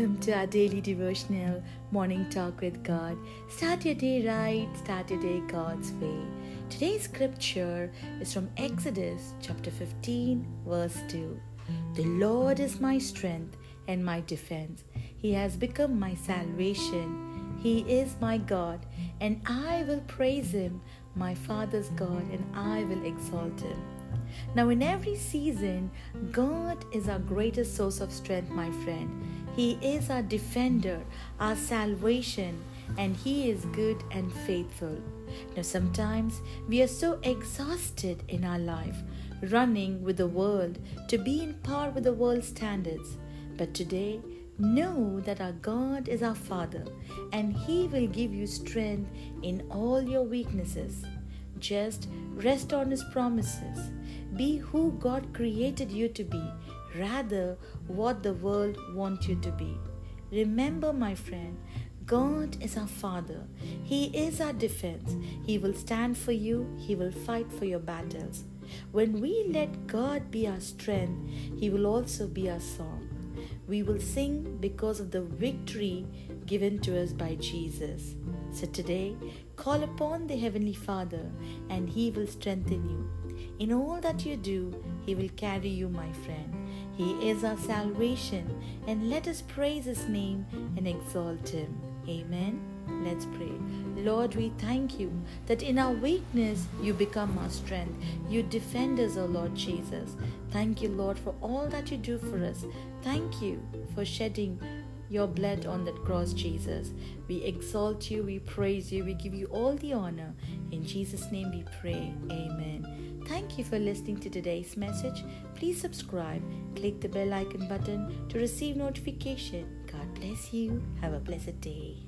Welcome to our daily devotional Morning Talk with God. Start your day right, start your day God's way. Today's scripture is from Exodus chapter 15 verse 2. The Lord is my strength and my defense. He has become my salvation. He is my God, and I will praise Him, my Father's God, and I will exalt Him. Now, in every season, God is our greatest source of strength, my friend. He is our defender, our salvation, and He is good and faithful. Now, sometimes we are so exhausted in our life, running with the world to be in par with the world's standards. But today, know that our God is our Father, and He will give you strength in all your weaknesses. Just rest on His promises. Be who God created you to be, rather what the world wants you to be. Remember, my friend, God is our Father. He is our defense. He will stand for you. He will fight for your battles. When we let God be our strength, He will also be our song. We will sing because of the victory given to us by Jesus. So today, call upon the Heavenly Father, and He will strengthen you. In all that you do, He will carry you, my friend. He is our salvation, and let us praise His name and exalt Him. Amen. Let's pray. Lord, we thank You that in our weakness, You become our strength. You defend us, O Lord Jesus. Thank You, Lord, for all that You do for us. Thank You for shedding Your blood on that cross, Jesus. We exalt You, we praise You, we give You all the honor. In Jesus' name we pray. Amen. Thank you for listening to today's message. Please subscribe. Click the bell icon button to receive notification. God bless you. Have a blessed day.